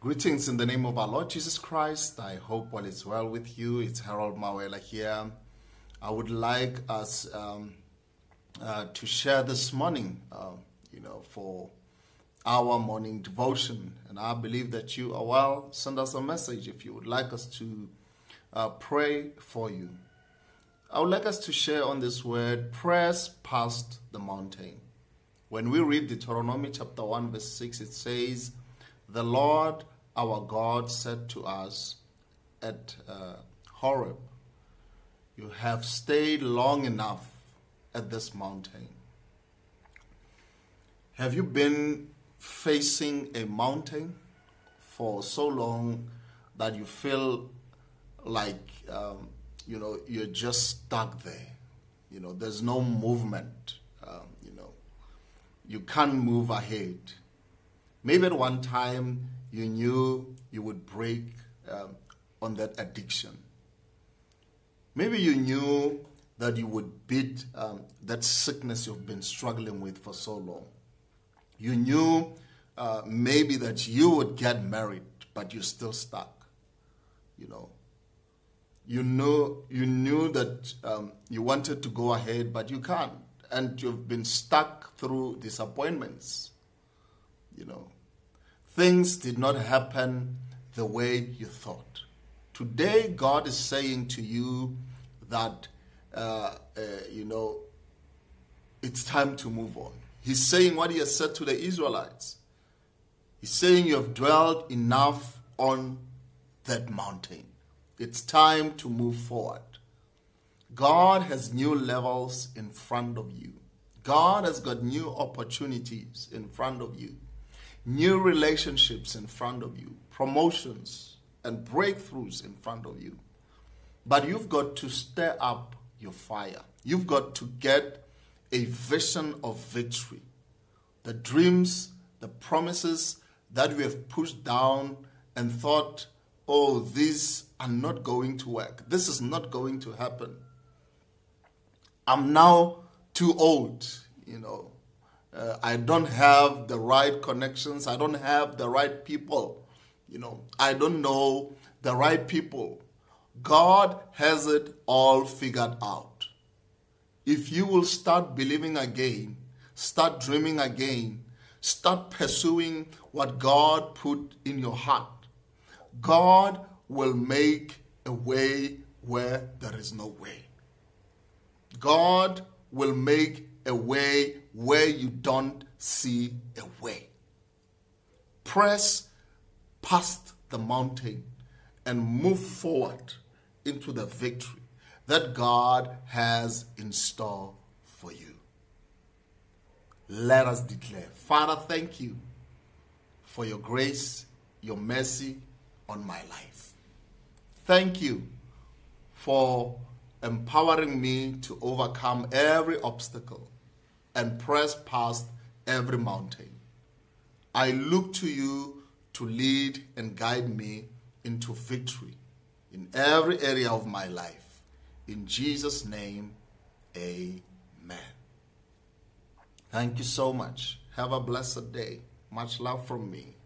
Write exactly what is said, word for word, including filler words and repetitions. Greetings in the name of our Lord Jesus Christ. I hope all is well with you. It's Harold Mawela here. I would like us um, uh, to share this morning, uh, you know, for our morning devotion. And I believe that you are well. Send us a message if you would like us to uh, pray for you. I would like us to share on this word, press past the mountain. When we read Deuteronomy chapter one verse six, it says, "The Lord our God said to us at uh, Horeb, you have stayed long enough at this mountain." Have you been facing a mountain for so long that you feel like, um, you know, you're just stuck there? You know, there's no movement, um, you know, you can't move ahead. Maybe at one time you knew you would break um, on that addiction. Maybe you knew that you would beat um, that sickness you've been struggling with for so long. You knew uh, maybe that you would get married, but you're still stuck. You know, you know, you knew that um, you wanted to go ahead, but you can't, and you've been stuck through disappointments. You know, things did not happen the way you thought. Today, God is saying to you that, uh, uh, you know, it's time to move on. He's saying what he has said to the Israelites. He's saying you have dwelt enough on that mountain. It's time to move forward. God has new levels in front of you. God has got new opportunities in front of you. New relationships in front of you, promotions and breakthroughs in front of you. But you've got to stir up your fire. You've got to get a vision of victory. The dreams, the promises that we have pushed down and thought, oh, these are not going to work. This is not going to happen. I'm now too old, you know. Uh, I don't have the right connections. I don't have the right people. You know, I don't know the right people. God has it all figured out. If you will start believing again, start dreaming again, start pursuing what God put in your heart, God will make a way where there is no way. God will make a way where you don't see a way. Press past the mountain and move forward into the victory that God has in store for you. Let us declare, Father, thank you for your grace, your mercy on my life. Thank you for empowering me to overcome every obstacle and press past every mountain. I look to you to lead and guide me into victory in every area of my life. In Jesus' name, amen. Thank you so much. Have a blessed day. Much love from me.